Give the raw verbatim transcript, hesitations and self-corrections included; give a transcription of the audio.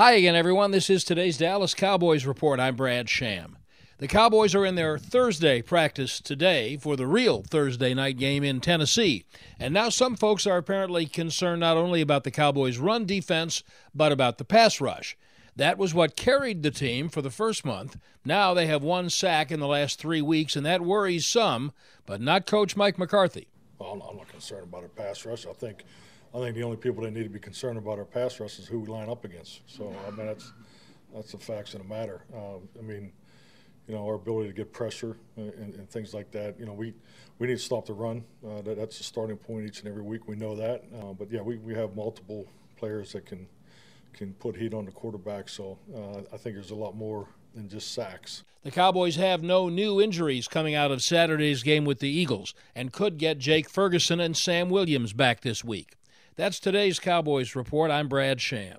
Hi again, everyone. This is today's Dallas Cowboys Report. I'm Brad Sham. The Cowboys are in their Thursday practice today for the real Thursday night game in Tennessee. And now some folks are apparently concerned not only about the Cowboys' run defense, but about the pass rush. That was what carried the team for the first month. Now they have one sack in the last three weeks, and that worries some, but not Coach Mike McCarthy. Well, I'm not concerned about our pass rush. I think I think the only people that need to be concerned about our pass rush is who we line up against. So, I mean, that's that's the facts of the matter. Uh, I mean, you know, our ability to get pressure and, and things like that. You know, we, we need to stop the run. Uh, that, that's the starting point each and every week. We know that. Uh, but, yeah, we, we have multiple players that can can put heat on the quarterback. So, uh, I think there's a lot more than just sacks. The Cowboys have no new injuries coming out of Saturday's game with the Eagles and could get Jake Ferguson and Sam Williams back this week. That's today's Cowboys Report. I'm Brad Sham.